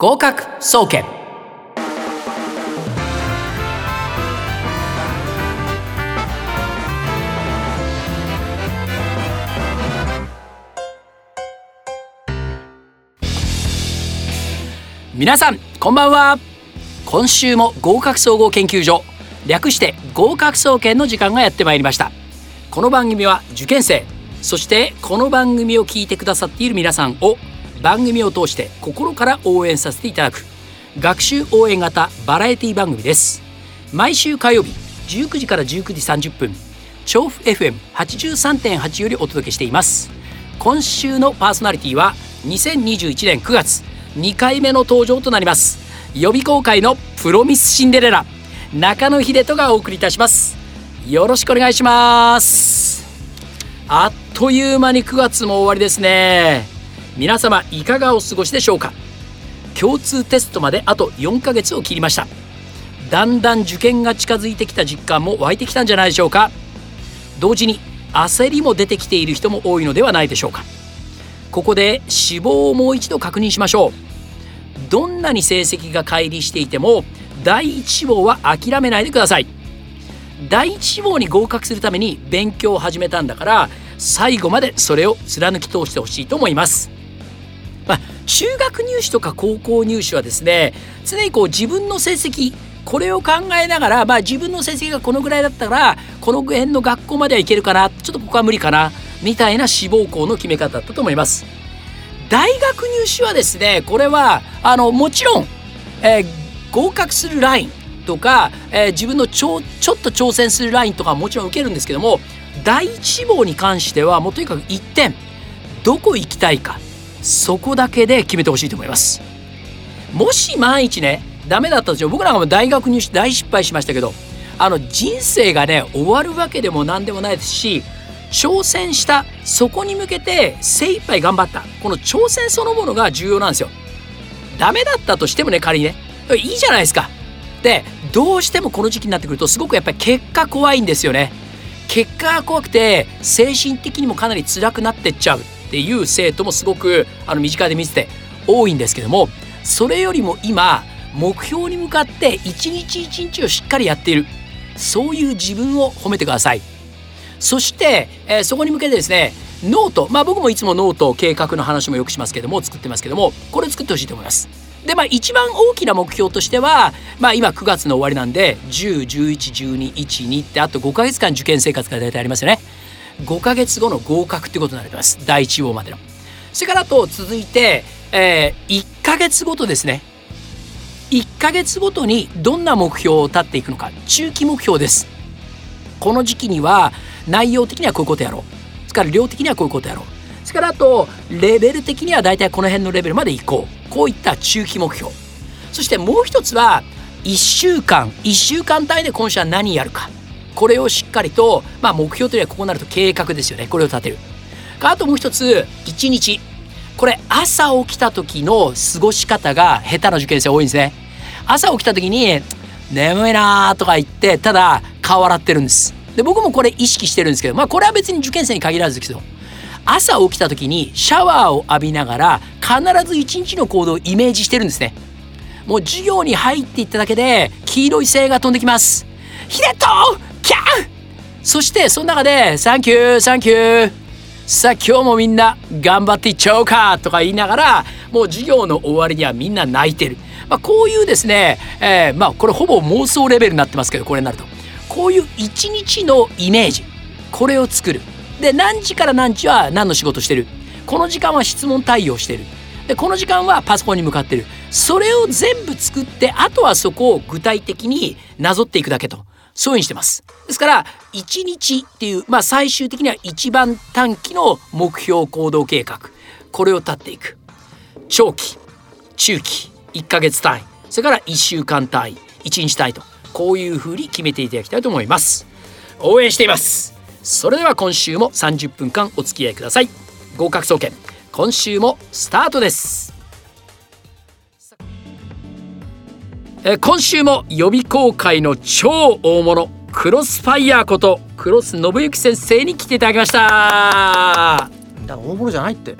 合格総研。皆さんこんばんは。今週も合格総合研究所、略して合格総研の時間がやってまいりました。この番組は受験生、そしてこの番組を聞いてくださっている皆さんを番組を通して心から応援させていただく学習応援型バラエティ番組です。毎週火曜日19時から19時30分調布 FM83.8 よりお届けしています。今週のパーソナリティは2021年9月2回目の登場となります、予備公開のプロミスシンデレラ、中野秀人がお送りいたします。よろしくお願いします。あっという間に9月も終わりですね。皆様いかがお過ごしでしょうか。共通テストまであと4ヶ月を切りました。だんだん受験が近づいてきた実感も湧いてきたんじゃないでしょうか。同時に焦りも出てきている人も多いのではないでしょうか。ここで志望をもう一度確認しましょう。どんなに成績が乖離していても第一志望は諦めないでください。第一志望に合格するために勉強を始めたんだから、最後までそれを貫き通してほしいと思います。中学入試とか高校入試はですね、常に自分の成績、これを考えながら、自分の成績がこのぐらいだったらこの辺の学校まではいけるかな、ちょっとここは無理かなみたいな志望校の決め方だったと思います。大学入試はですね、これはもちろん、合格するラインとか、自分のちょっと挑戦するラインとかもちろん受けるんですけども、第一志望に関してはもうとにかく1点、どこ行きたいか、そこだけで決めてほしいと思います。もし万一ね、ダメだったとしても、僕らが大学入試大失敗しましたけど、人生がね終わるわけでも何でもないですし、挑戦した、そこに向けて精一杯頑張った、この挑戦そのものが重要なんですよ。ダメだったとしてもね、仮にね、いいじゃないですか。で、どうしてもこの時期になってくるとすごくやっぱり結果怖いんですよね。結果が怖くて精神的にもかなり辛くなってっちゃうっていう生徒もすごく身近で見てて多いんですけども、それよりも今目標に向かって一日一日をしっかりやっている、そういう自分を褒めてください。そして、そこに向けてですね、ノート、僕もいつもノート計画の話もよくしますけども、作ってますけども、これ作ってほしいと思います。で、一番大きな目標としては、今9月の終わりなんで10、11、12、12ってあと5ヶ月間受験生活が大体ありますよね。5ヶ月後の合格ってことになります、第一志望までの。それからと続いて、1ヶ月ごとですね、1ヶ月ごとにどんな目標を立っていくのか、中期目標です。この時期には内容的にはこういうことやろう、それから量的にはこういうことやろう、それからあとレベル的にはだいたいこの辺のレベルまでいこう、こういった中期目標。そしてもう一つは1週間単位で今週は何やるか、これをしっかりと、目標というのはここになると計画ですよね、これを立てる。あともう一つ、1日、これ朝起きた時の過ごし方が下手な受験生多いんですね。朝起きた時に眠いなとか言って、ただ顔洗ってるんです。で、僕もこれ意識してるんですけど、これは別に受験生に限らずですよ。朝起きた時にシャワーを浴びながら必ず1日の行動をイメージしてるんですね。もう授業に入っていっただけで黄色い星が飛んできます。ヒデトキャン。そしてその中でサンキューサンキュー、さあ今日もみんな頑張っていっちゃおうかとか言いながら、もう授業の終わりにはみんな泣いてる、こういうですね、これほぼ妄想レベルになってますけど、これになるとこういう一日のイメージ、これを作る。で、何時から何時は何の仕事してる、この時間は質問対応してる、で、この時間はパソコンに向かってる、それを全部作って、あとはそこを具体的になぞっていくだけと、そういう風にしてます。ですから1日っていう、最終的には一番短期の目標行動計画、これを立っていく。長期、中期、1ヶ月単位、それから1週間単位、1日単位と、こういう風に決めていただきたいと思います。応援しています。それでは今週も30分間お付き合いください。合格総研、今週もスタートです。今週も予備公開の超大物クロスファイヤーこと黒須信之先生に来ていただきました。だから大物じゃないって。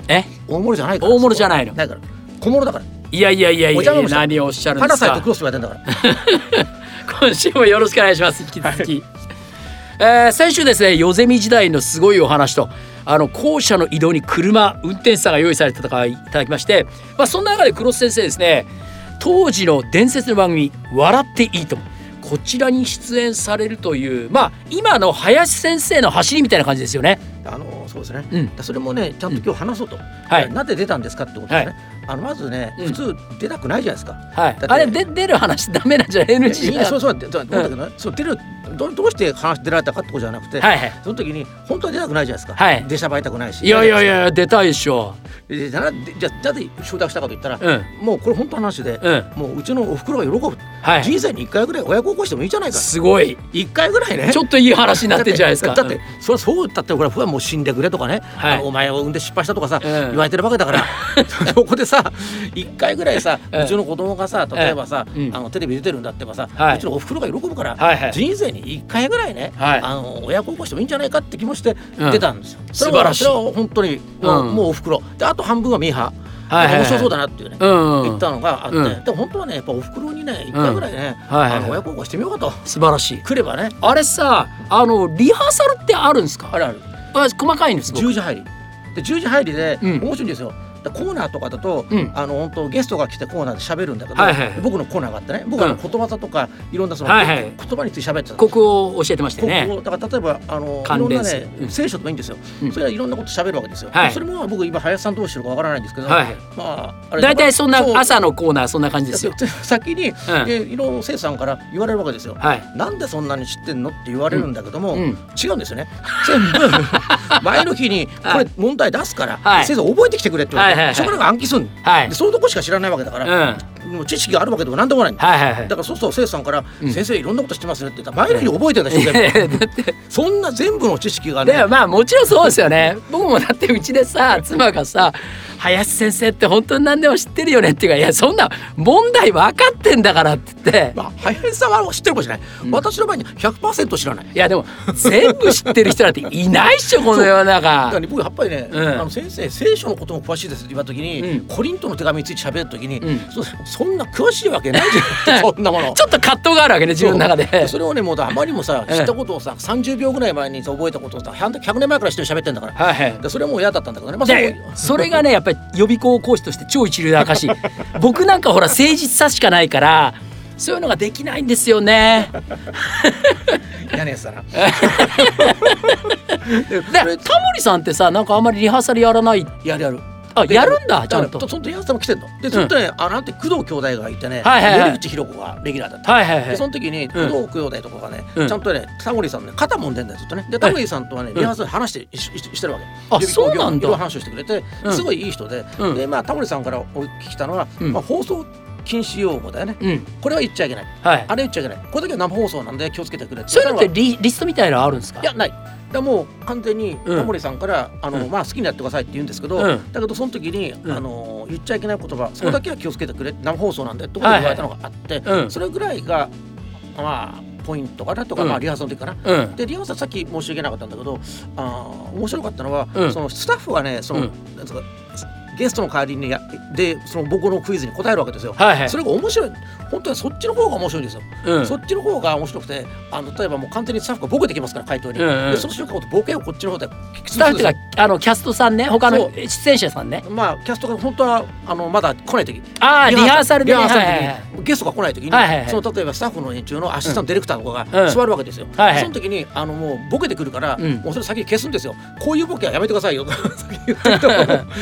大物じゃないから。大物じゃないの。だから小物だから。いやいやいやいや、何をおっしゃるんですか。パラサイトクロス言われてんだから今週もよろしくお願いします。引き続き、はい、先週ですね、ヨゼミ時代のすごいお話と、校舎の移動に車運転手さんが用意されてたかいただきまして、まあ、そんな中で黒須先生ですね、当時の伝説の番組笑っていいと、こちらに出演されるという、まあ今の林先生の走りみたいな感じですよね。そうですね、うん、それもねちゃんと今日話そうと、うん、はい、なぜ出たんですかってことですね、はい、まずね、うん、普通出たくないじゃないですか、はい、あれで出る話ダメなんじゃない NG じゃん。そうそう、どうして話出られたかってことじゃなくて、はいはい、その時に本当は出たくないじゃないですか、はい、出しゃばりたくないし、いやいやいや出たいでしょ。じゃあなぜ承諾したかと言ったら、うん、もうこれ本当の話で、うん、もううちのおふくろが喜ぶ、はい、人生に1回ぐらい親孝行してもいいじゃないか。すごい1回ぐらいね、ちょっといい話になってんじゃないですか。だってそれそうだって、俺はもう死んでくれとかね、はい、お前を産んで失敗したとかさ、うん、言われてるわけだからそこでさ1回ぐらいさ、うちの子供がさ、例えばさ、うん、テレビ出てるんだってばさ、はい、うちのおふくろが喜ぶから、はいはい、人生に1回ぐらいね、はい、親孝行してもいいんじゃないかって気もして出たんですよ、うん、素晴らしい。それは本当に、うん、もうおふくろで、あと半分はミーハー、はいはいはい、面白そうだなっていうね、うんうん、言ったのがあって、うん、でも本当はねやっぱおふくろにね一回ぐらいね、うん、はいはいはい、親孝行してみようかと。素晴らしい。来ればね、あれさ、リハーサルってあるんですか。あるある。細かいんです。10時入りで、10時入りで、うん、面白いんですよ。コーナーとかだと、うん、本当ゲストが来てコーナーで喋るんだけど、はいはい、僕のコーナーがあってね、僕は言葉だとかいろんなその、はいはい、言葉について喋ってた。国語を教えてましたよね。国語だから例えばいろんなね、うん、聖書とかいいんですよ、うん、それはいろんなこと喋るわけですよ、はい、それも僕今林さんどうしてるかわからないんですけど、はい、まあだいたいそんな朝のコーナーそんな感じですよ。先に、うん、いろいろ聖さんから言われるわけですよ、はい、なんでそんなに知ってんのって言われるんだけども、うんうん、違うんですよね全部前の日にこれ問題出すから、はい、聖さん覚えてきてくれって言われて、はいはいはい、そこなんか暗記するん、はい、でそのとこしか知らないわけだから、うん、もう知識があるわけでも何でもないんだ、はいはいはい、だからそうすると生徒さんから、うん、先生いろんなこと知ってますねって言ったら前の日に覚えてるんだし、うん、そんな全部の知識がね。でもまあもちろんそうですよね僕もだってうちでさ、妻がさ林先生って本当に何でも知ってるよねっていうか、いやそんな問題分かってんだからって言って、まあ、林さんは知ってるかもしれない、うん、私の場合に 100% 知らない。いやでも全部知ってる人なんていないっしょこの世の中。だから僕やっぱりね、うん、先生聖書のことも詳しいですって言われた時に、うん、コリントの手紙について喋る時に、うん、そんな詳しいわけないじゃんそんなものちょっと葛藤があるわけね自分の中で。それをねもうあまりもさ知ったことをさ30秒ぐらい前に覚えたことをさ100年前から一人喋ってんだから、はいはい、でそれはもう嫌だったんだけどね、まあ、それがねやっぱり予備校講師として超一流な証僕なんかほら誠実さしかないからそういうのができないんですよね嫌なやつだなでタモリさんってさなんかあんまりリハーサルやらない。やるあやるんだちゃんと。その時やつも来てんのでずっとね、うん、なんて工藤兄弟がいてね、はいはいはい、森口博子がレギュラーだった、はいはいはい、でその時に工藤兄弟とかがね、うん、ちゃんとねタモリさんね肩もんでんだよずっとね。でタモリさんとはね、はい、リハーサル話して、うん、してるわけ。あそうなんだ。いろいろ話をしてくれてすごいいい人で、うん、でまあタモリさんからお聞きしたのは、うん、まあ、放送禁止用語だよね、うん、これは言っちゃいけない、はい、あれ言っちゃいけない、これだけは生放送なんで気をつけてくれって。そういうのって リストみたいなのあるんですか。いやないだ、もう完全にタモリさんから、うん、まあ、好きにやってくださいって言うんですけど、うん、だけどその時に、うん、言っちゃいけない言葉、そこだけは気をつけてくれ、生放送なんでってことを言われたのがあって、はいはい、それぐらいがまあポイントかなとか、うん、まあ、リハーサルの時かな、うん、でリハーサルさっき申し訳なかったんだけど面白かったのは、うん、そのスタッフがねその、うん、なんかゲストの代わりにでその僕のクイズに答えるわけですよ、はいはい、それが面白い。本当はそっちの方が面白いんですよ、うん、そっちの方が面白くて例えばもう完全にスタッフがボケてきますから回答に、うんうん、でその瞬間ボケをこっちの方でスタッフがキャストさんね、他の出演者さんね、まあキャストが本当はまだ来ない時、あリハーサルで、ね、ゲストが来ない時に、はいはいはい、その例えばスタッフの連中のアシスタントディレクターとかが座るわけですよ、うんうんはいはい、その時にもうボケてくるから、うん、もうそれ先に消すんですよ。こういうボケはやめてくださいよ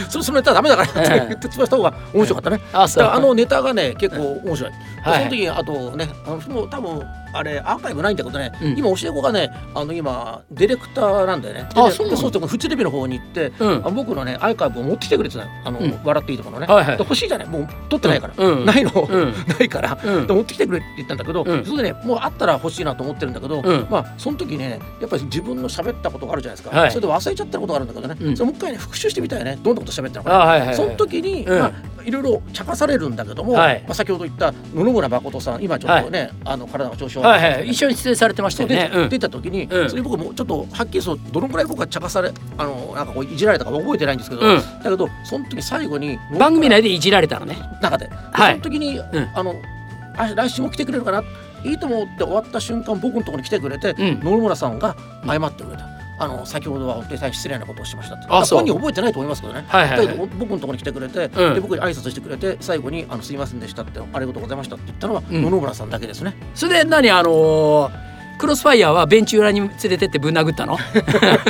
そのネタはダメだからって言ってつました方が面白かったね、うん、だネタがね結構面白い、うんはい、その時にあとねもう多分あれアーカイブないんだけどね、うん、今教え子がね今ディレクターなんだよね。あそうするとフジテレビの方に行って、うん、僕のねアーカイブを持ってきてくれてたのうん、笑っていいところね、はいはい、欲しいじゃない、もう撮ってないから、うん、ないの、うん、ないから、うん、持ってきてくれって言ったんだけど、うん、それでねもうあったら欲しいなと思ってるんだけど、うん、まあその時ねやっぱり自分の喋ったことがあるじゃないですか、はい、それで忘れちゃったことがあるんだけどね、うん、それもう一回ね復習してみたいね、どんなこと喋ったのか、はいはいはい、その時に、うんまあいろいろ茶化されるんだけども、はいまあ、先ほど言った野々村誠さん今ちょっとね、はい、体が調子悪い、はいはいはい、一緒に出演されてましたよね。出た時に、うん、それ僕もちょっとはっきりそうどのくらい僕が茶化されなんかこういじられたか覚えてないんですけど、うん、だけどその時最後に番組内でいじられたのね中で、はい、その時に、うん、来週も来てくれるかないいと思って終わった瞬間僕のところに来てくれて、うん、野々村さんが謝ってくれた。先ほどは本当に失礼なことをしましたって。本人覚えてないと思いますけどね、はいはいはい、僕のところに来てくれて、うん、で僕に挨拶してくれて最後にすいませんでしたってありがとうございましたって言ったのは、うん、野々村さんだけですね。それで何クロスファイヤーはベンチ裏に連れてってぶん殴ったの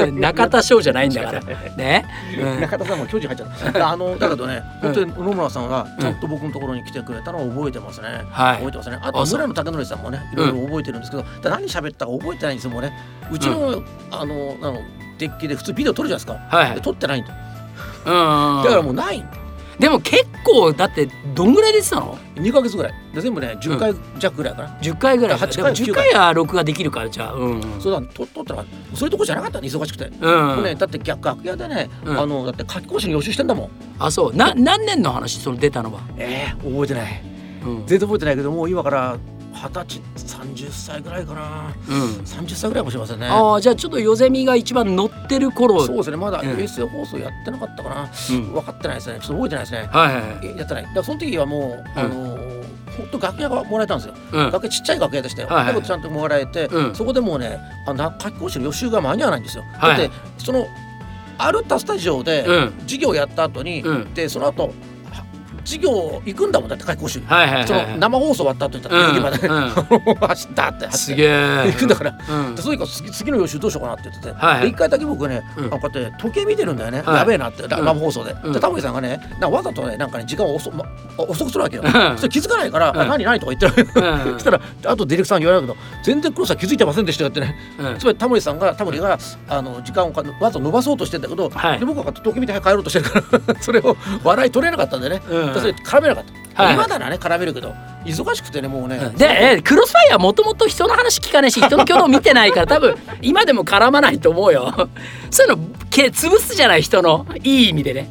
中田翔じゃないんだからね、うん、中田さんも巨人入っちゃっただけどね本当に野村さんがちゃんと僕のところに来てくれたのを覚えてますね、うん、覚えてますね。あと村野武則さんもねいろいろ覚えてるんですけど、うん、何喋ったか覚えてないんですよもうねうちの、うん、デッキで普通ビデオ撮るじゃないですか、はいはい、撮ってないんだ、うん、だからもうないんだ。でも結構だってどんぐらい出てたの?2 ヶ月ぐらいで全部ね10回弱ぐらいかな、うん、10回ぐらい8回9回10回は録画できるからじゃあ、うんうん、そうだね撮ったらそういうとこじゃなかったね忙しくて、うんうんね、だって楽屋でね、うん、だって夏期講習に予習してんだもん。あそう何年の話その出たのは覚えてない、うん、全然覚えてないけどもう今から20歳30歳ぐらいかな、うん、30歳ぐらいかもしれませんね。あじゃあちょっとヨゼミが一番乗ってる頃そうですねまだ USA 放送やってなかったかな、うん、分かってないですねちょっと覚えてないですね、はいはいはい、やってないだからその時はもう、うん、ほんと楽屋がもらえたんですよ、うん、楽屋ちっちゃい楽屋でしたよ、はいはい、でもちゃんともらえて、うん、そこでもうね夏期講習の予習が間に合わないんですよ、はい、だってそのアルタスタジオで授業やった後に、うん、でその後授業行くんだもんだって夏期講習、はいはいはい、その生放送終わった後に行ったら、うんうん、走ったって走って行くんだから、うんうん、それから次の予習どうしようかなって言ってて、はいはい、で1回だけ僕ね、うん、こうやって時計見てるんだよね、はい、やべえなって生放送で、うん、でタモリさんがねわざとねなんかね時間を遅くするわけよ、うん、それ気づかないから、うん、何とか言ってるわけよ、うん、そしたらあとディレクターに言われるけど全然クロスは気づいてませんでしたよってね、うん、つまりタモリが時間をわざと伸ばそうとしてんだけど、はい、で僕は時計見て帰ろうとしてるからそれを笑い取れなかったんでね、うんそれ絡めなかった、はい、今ならね絡めるけど忙しくてねもうねでクロスファイアはもともと人の話聞かないし人の挙動見てないから多分今でも絡まないと思うよそういうの潰すじゃない人のいい意味でね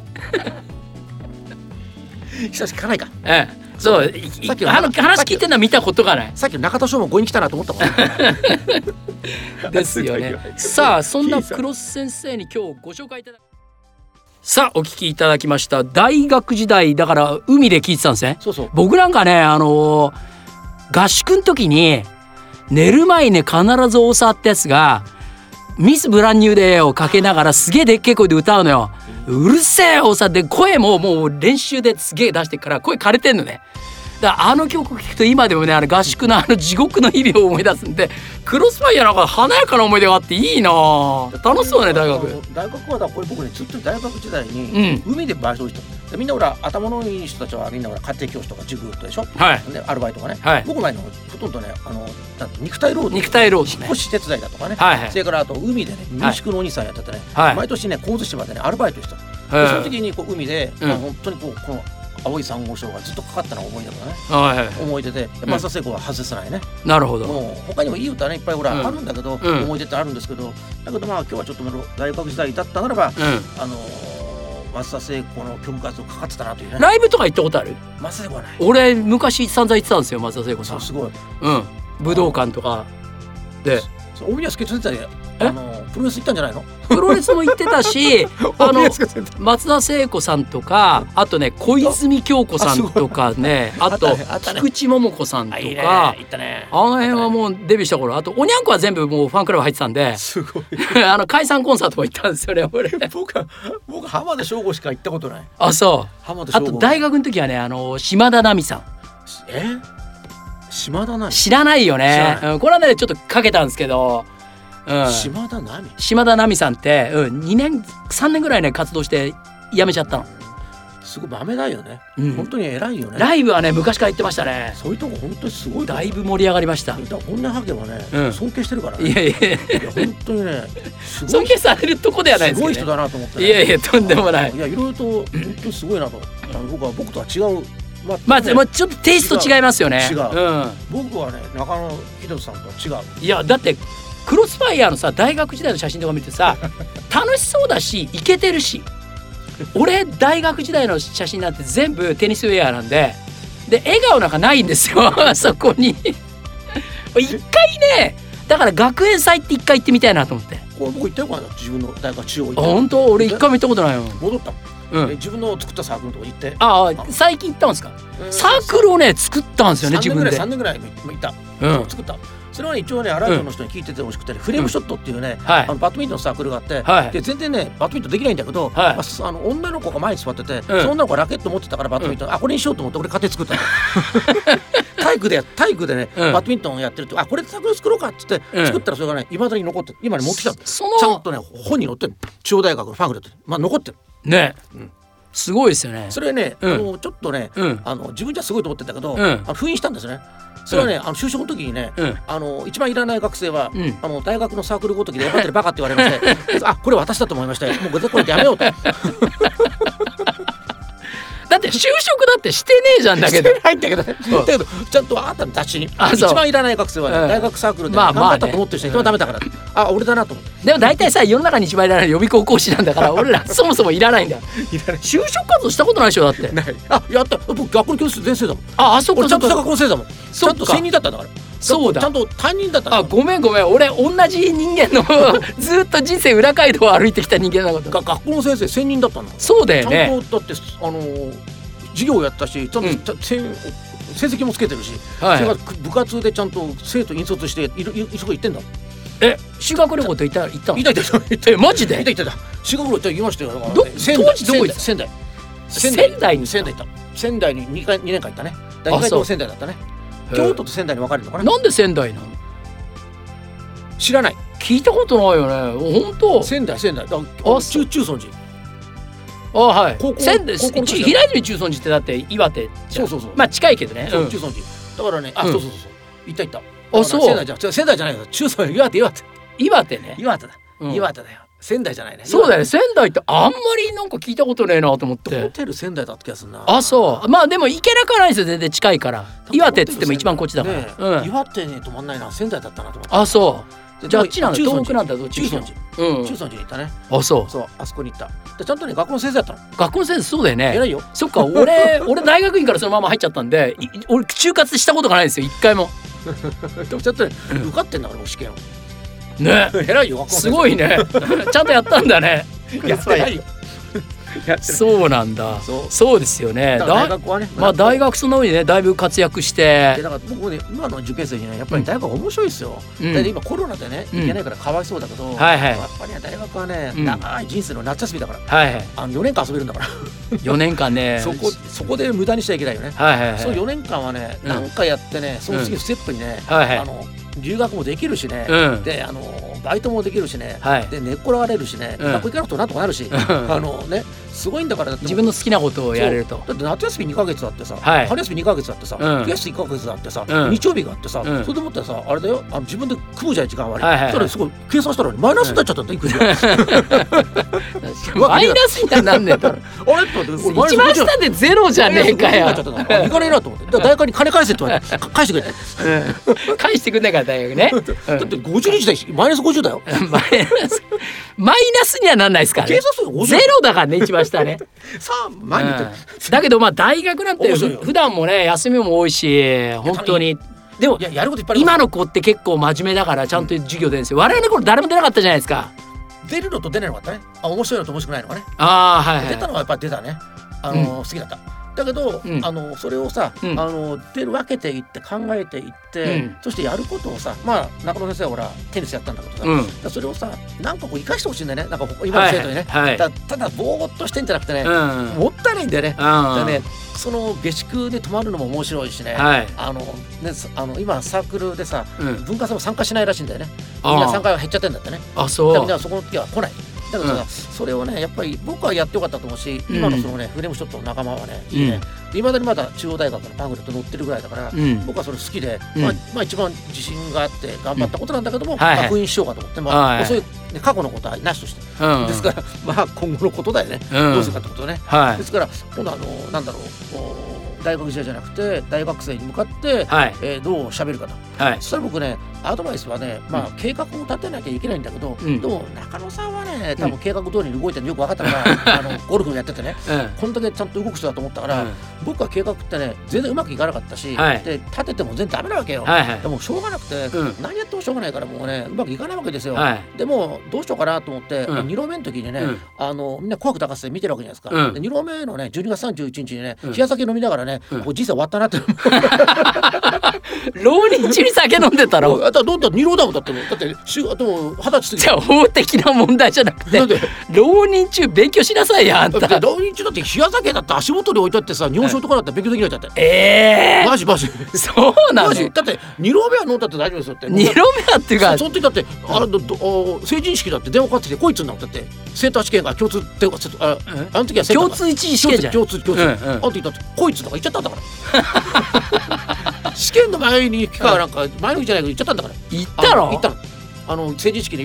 久しく聞かないか、うん、そうさっき話聞いてるのは見たことがないさっきの中田翔も5人来たなと思ったもんですよねさあそんなクロス先生に今日ご紹介いただきさあお聞きいただきました大学時代だから海で聞いてたんですね。そうそう僕なんかね合宿の時に寝る前にね必ず大沢ってやつがミスブランニューデーをかけながらすげえでっけえ声で歌うのよ。うるせえ大沢で声もう練習ですげえ出してるから声枯れてんのね。だから曲聞くと今でもね合宿の地獄の日々を思い出すんでクロスファイヤーなんか華やかな思い出があっていいな楽しそうだね大学。大学はだこれ僕ねずっと大学時代に海でバイトしてた、うん、みんな頭のいい人たちはみんな家庭教師とか塾とでしょ、はい、でアルバイトがね、はい、僕前のほとんどね肉体労働引っ越し手伝いだとかね、はいはい、それからあと海でね民宿のお兄さんやっててね、はい、毎年ね神津島でねアルバイトしてた、はい、その時に海で、うんまあ、本当にこの青い珊瑚礁がずっとかかったのが思い出だね、はいはい、思い出で松田聖子は外せないね、うん、なるほどもう他にもいい歌ねいっぱいほら、うん、あるんだけど、うん、思い出ってあるんですけどだけどまあ今日はちょっと大学時代だったならば、うん、松田聖子の曲がずっとかかってたなというねライブとか行ったことある松田聖子はない俺昔散々行ってたんですよ松田聖子さんそうすごい、うん、武道館とかで大宮助出てたりプロレス行ったんじゃないのプロレスも行ってたし松田聖子さんとかあとね小泉京子さんとかねあと菊池桃子さんとかあの辺はもうデビューした頃あとおにゃんこは全部もうファンクラブ入ってたんですごい解散コンサートも行ったんですよね俺僕浜田省吾しか行ったことないあそう浜田省吾あと大学の時はね島田奈美さん島田奈美知らないよね、うん、これはねちょっとかけたんですけどうん、島田奈美さんって、うん、2年3年ぐらいね活動して辞めちゃったのすごい豆だよね、うん、本当に偉いよねライブはね昔から行ってましたねそういうとこ本当にすごいだいぶ盛り上がりました本音はけばね、うん、尊敬してるからねいや本当にねすごい尊敬されるとこではないですけど、ね、すごい人だなと思って、ね、いやとんでもないいやいろいろと本当にすごいなと僕とは違うまあね、ちょっとテイスト違いますよね違う、うん、僕はね中野秀人さんとは違ういやだってクロスファイヤーのさ大学時代の写真とか見てさ楽しそうだしイケてるし俺大学時代の写真なんて全部テニスウェアなんで、で笑顔なんかないんですよそこに一回ね、だから学園祭って一回行ってみたいなと思って。これ僕行ったよかな、自分の大学中央行った。本当？俺一回も行ったことないよ。戻った。うん、自分の作ったサークルのとこ行って。ああ、最近行ったんですか。サークルをね作ったんですよね、自分で。3年ぐらい行った。うん、作った。それは、ね、一応ねアラジオの人に聞いててほしくて、ね、フレームショットっていうね、うん、はい、バドミントンのサークルがあって、はい、で全然ねバドミントンできないんだけど、はい、まあ、女の子が前に座ってて、うん、その女の子がラケット持ってたからバドミントン、うん、あこれにしようと思って俺家庭作ったの体育でね、うん、バドミントンやってるとあこれでサークル作ろうかっつって、うん、作ったらそれがねいまだに残ってる。今ね持ってきたのちゃんとね本に載ってる、中央大学のファンクレットに、まあ、残ってるね、うん、すごいですよね。それね、うん、ちょっとね、うん、自分じゃすごいと思ってんだけど、うん、封印したんですね。それはね、うん、就職の時にね、うん、一番いらない学生は、うん、大学のサークルごときでやばってるバカって言われましてあこれ私だと思いましたよ、もうこれやめようとだって就職だってしてねえじゃん、だけど入ってないんだけど、だけどちゃんとあったの雑誌に一番いらない学生は、ね、うん、大学サークルで頑張ったと思ってる人はダメだから、あ俺だなと思って。でも大体さ世の中に一番いらないの予備校講師なんだから俺らそもそもいらないんだよ就職活動したことないでしょ、だってあやった僕学校の教室全生だもん。ああそっかそっか、俺ちゃんと学校の生だもん、ちゃんと専任だったんだから。そうだ、ちゃんと担任だったんだ。あごめん俺同じ人間のずっと人生裏街道を歩いてきた人間だから学校の先生専任だったんだ。そうだよね、ちゃんとだって授業やったし、ちゃんと、うん、成績もつけてるし、はい、それから部活でちゃんと生徒引率してそこ行ってんだ。え、修学旅行って行ったえ、マジで行った修学旅行行きましたよ。当時どこ行った？仙台に2年間行ったね。大学と仙台だったね。京都と仙台に分かれるのかな。なんで仙台なの？知らない、聞いたことないよね。本当？仙台中尊寺。あ、はい。高校平泉中尊寺ってだって岩手じゃん。そうまあ近いけどね、中尊寺だからね。あ、うん、そう行った。あ、そう仙台じゃないよ、中尊寺。岩手ね。岩手だよ、仙台じゃないね。そうだよね、仙台ってあんまりなんか聞いたことねえなと思って。ホテル仙台だった気がするな。あ、そう。まあでも行けなくはないですよ、全然近いから。岩手っつっても一番こっちだから、ね、うん、岩手に泊まんないな、仙台だったなと思って。あ、そう。じゃああっちなんだ、東北なんだ。どっち？中尊寺に行ったね。あ、そう、あそこに行った。でちゃんとね学校の先生だったの。学校の先生、そうだよね。偉いよ。そっか、俺大学院からそのまま入っちゃったんで俺就活したことがないんですよ、一回もでもちゃんとね受かってんだから試験をね、偉いよ。すごいねちゃんとやったんだねやってないよそうなんだ。そうですよね。大学はね、まあ大学その上にねだいぶ活躍して。だから僕ね今の受験生にねやっぱり大学面白いですよ、うん、だって今コロナでね行けないからかわいそうだけど、うん、はいはい、やっぱりね大学はね長い人生の夏休みだから、はいはい、4年間遊べるんだから4年間ねそこで無駄にしちゃいけないよね、はいはいはい、その4年間はね何かやってね、その次ステップにね、うん、はいはい、留学もできるしね、うん、でバイトもできるしね、はい、で寝っ転がれるしね、うん、学校行かなくてもなんとかなるしね、すごいんだから。だって自分の好きなことをやれると。だって夏休み2ヶ月だってさ、はい、春休み2ヶ月だってさ、うん、冬休み1ヶ月だってさ、うん、日曜日があってさ、うん、それでもってさあれだよ、自分で組むじゃん時間割り、はいはい、それすごい計算したらマイナスになっちゃったんだ、いくじゃんマイナスになんねえだろあれって一番下でゼロじゃねえかよいかねえなと思って、だから大学に金返せって言われて返してくれた、うん、返してくんないから大学ね、うん、だって50日だしマイナス50だよマイナスにはなんないですからね、ゼロだからね一番下ね3万、うん、だけどまあ大学なんて普段もね休みも多いし本当に。でもやることいっぱいある。今の子って結構真面目だからちゃんと授業出るんですよ。我々の頃誰も出なかったじゃないですか。出るのと出ないのがあったね。あ、面白いのと面白くないのがね。あ、はいはい、出たのはやっぱり出たね、うん、好きだった。だけど、うん、それをさ、うん、分けていって考えていって、うん、そしてやることをさ、まあ中野先生はほらテニスやったんだけどさ、うん、それをさなんかこう生かしてほしいんだよね、なんか今の生徒にね、はいはい、ただぼーっとしてんじゃなくてね、うん、もったいないんだよね、うん、でねその下宿で泊まるのも面白いしね、はい、ね今サークルでさ、うん、文化祭も参加しないらしいんだよね。みんな参加が減っちゃってんだってね。あ、そう。だからそこの時は来ない。だからさ、うん、それをねやっぱり僕はやってよかったと思うし、今のそのね、うん、フレームショットの仲間はね、うん、いいね。いまだにまだ中央大学のパンフレット載ってるぐらいだから、うん、僕はそれ好きで、うん、まあ一番自信があって頑張ったことなんだけども、うん、はいはい、封印しようかと思って、まあ、そういう、ね、過去のことはなしとして、うん、ですからまあ今後のことだよね、うん、どうするかってことね、はい、ですから今度なんだろう、大学生じゃなくて大学生に向かって、はい、どう喋るかと、はい、そしたら僕ねアドバイスはね、まあ、計画を立てなきゃいけないんだけど、でも中野さんはね多分計画通りに動いてるのよく分かったから、ゴルフやっててね、こんだけちゃんと動く人だと思ったから、僕は計画ってね全然うまくいかなかったし、で立てても全然ダメなわけよ、でもしょうがなくて、何やってもしょうがないからもうねうまくいかないわけですよ、でもどうしようかなと思って、2浪目の時にね、みんな紅白高瀬見てるわけじゃないですか、で2浪目のね12月31日にね冷や酒飲みながらね、これ人生終わったなって浪人中に酒飲んでたろ。だどんどん二郎だもんだってもだって週あと20歳過ぎ。じゃあ法的な問題じゃなくて浪人中勉強しなさいやあんた。浪人中だって冷や酒だって足元で置いとってさ日本酒とかだって勉強できないじゃんって。マジマジ。そうなの。マジだって二郎目は飲んだって大丈夫ですよって。二郎目はっていうか。その時だって成人式だって電話かかってきてこいつになってセンター試験が共通ってあの時は共通一次試験じゃん。共通。あの時だってこいつとか言っちゃったんだから。試験の前に期間なんか前の日じゃないけど言っちゃったんだから行ったの成人式で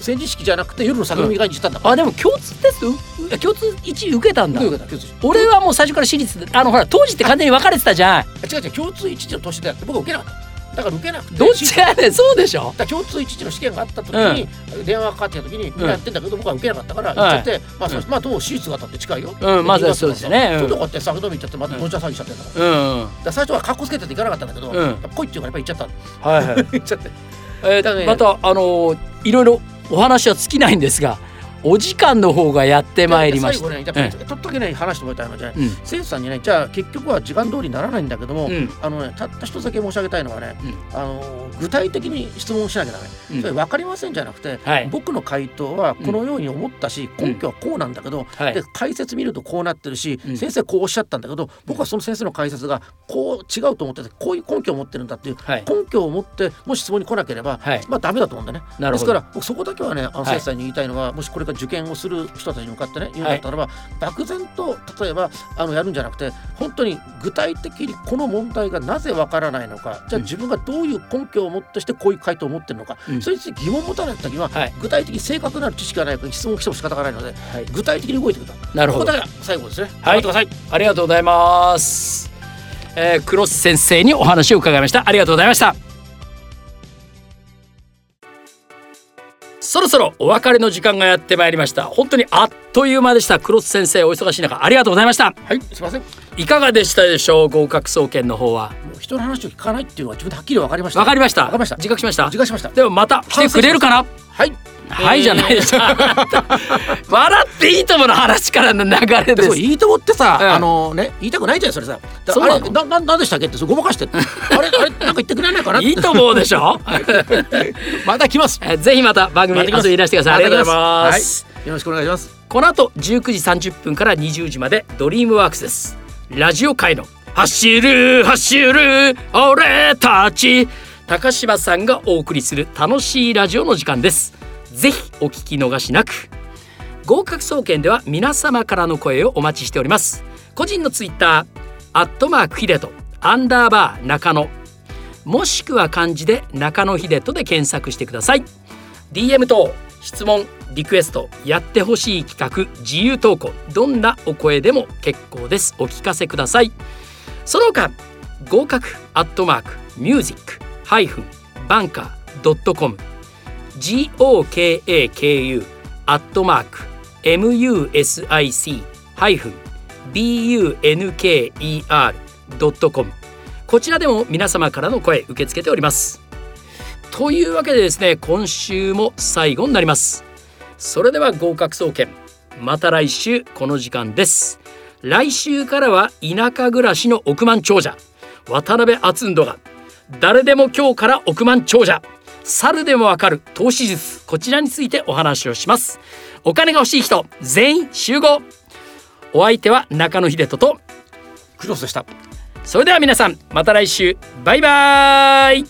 成人式じゃなくて夜の酒飲み会に行ったんだから、でも共通テスト共通1受けたんだ俺はもう最初から私立でほら当時って完全に分かれてたじゃん違う共通1の年でやって僕は受けなかっただから受けなくてどっちやねんそうでしょだ共通1の試験があった時に、電話がかかってきた時にみんなやってんだけど、僕は受けなかったから行っちゃって、まあどう私立があったって近いよまずそうですねちょっとこうやって酒飲み行っちゃってまたどちら詐欺しちゃってんだから、だ最初はカッコつけてて行かなかったんだけど、来いっていうからやっぱ行っちゃった行っちゃってね、またいろいろお話は尽きないんですがお時間の方がやってまいりました。最後ね、ちょっとだけね話してもらいたいので、生徒さんにね、じゃあ結局は時間通りにならないんだけども、たった一つだけ申し上げたいのはね、具体的に質問しなきゃダメ。それ分かりませんじゃなくて、僕の回答はこのように思ったし、根拠はこうなんだけど、で解説見るとこうなってるし、先生こうおっしゃったんだけど、僕はその先生の解説がこう違うと思ってて、こういう根拠を持ってるんだっていう根拠を持ってもし質問に来なければ、まあダメだと思うんだね。ですから僕そこだけはね、生徒さんに言いたいのは、もしこれ受験をする人たちに向かってね言うんだったらば、漠然と例えばやるんじゃなくて本当に具体的にこの問題がなぜわからないのかじゃあ自分がどういう根拠を持ってしてこういう回答を持ってるのか、それについて疑問を持たないときは、具体的に正確な知識がないから質問をしても仕方がないので、具体的に動いてください。なるほど。ここが最後ですね。頑張ってください。ありがとうございます、黒須先生にお話を伺いました。ありがとうございました。そろそろお別れの時間がやってまいりました。本当にあっという間でした。黒須先生お忙しい中ありがとうございました。はい、すいません。いかがでしたでしょう。合格総研の方はもう人の話を聞かないっていうのは自分ではっきり分かりました。分かりました。自覚しました。でもまた来てくれるかな。はいじゃないでしょ。笑っていいともの話からの流れです。いいともってさ、言いたくないじゃんそれさ。あれなんでしたっけってごまかして。あれなんか言ってくれないかな。いいともでしょ。また来ます。ぜひまた番組に遊びにいらしてください。ありがとうございます。よろしくお願いします。この後19時30分から20時までドリームワークスです。ラジオ界の走る俺たち高島さんがお送りする楽しいラジオの時間です。ぜひお聞き逃しなく。合格総研では皆様からの声をお待ちしております。個人のツイッター@秀人_中野もしくは漢字で中野秀人で検索してください。 DM 等質問リクエストやってほしい企画自由投稿どんなお声でも結構です。お聞かせください。その他合格@music-banker.com gokaku@music-banker.com こちらでも皆様からの声受け付けております。というわけでですね、今週も最後になります。それでは合格総研また来週この時間です。来週からは田舎暮らしの億万長者渡辺篤人が誰でも今日から億万長者猿でもわかる投資術、こちらについてお話をします。お金が欲しい人全員集合。お相手は中野秀人とクロスでした。それでは皆さんまた来週バイバイ。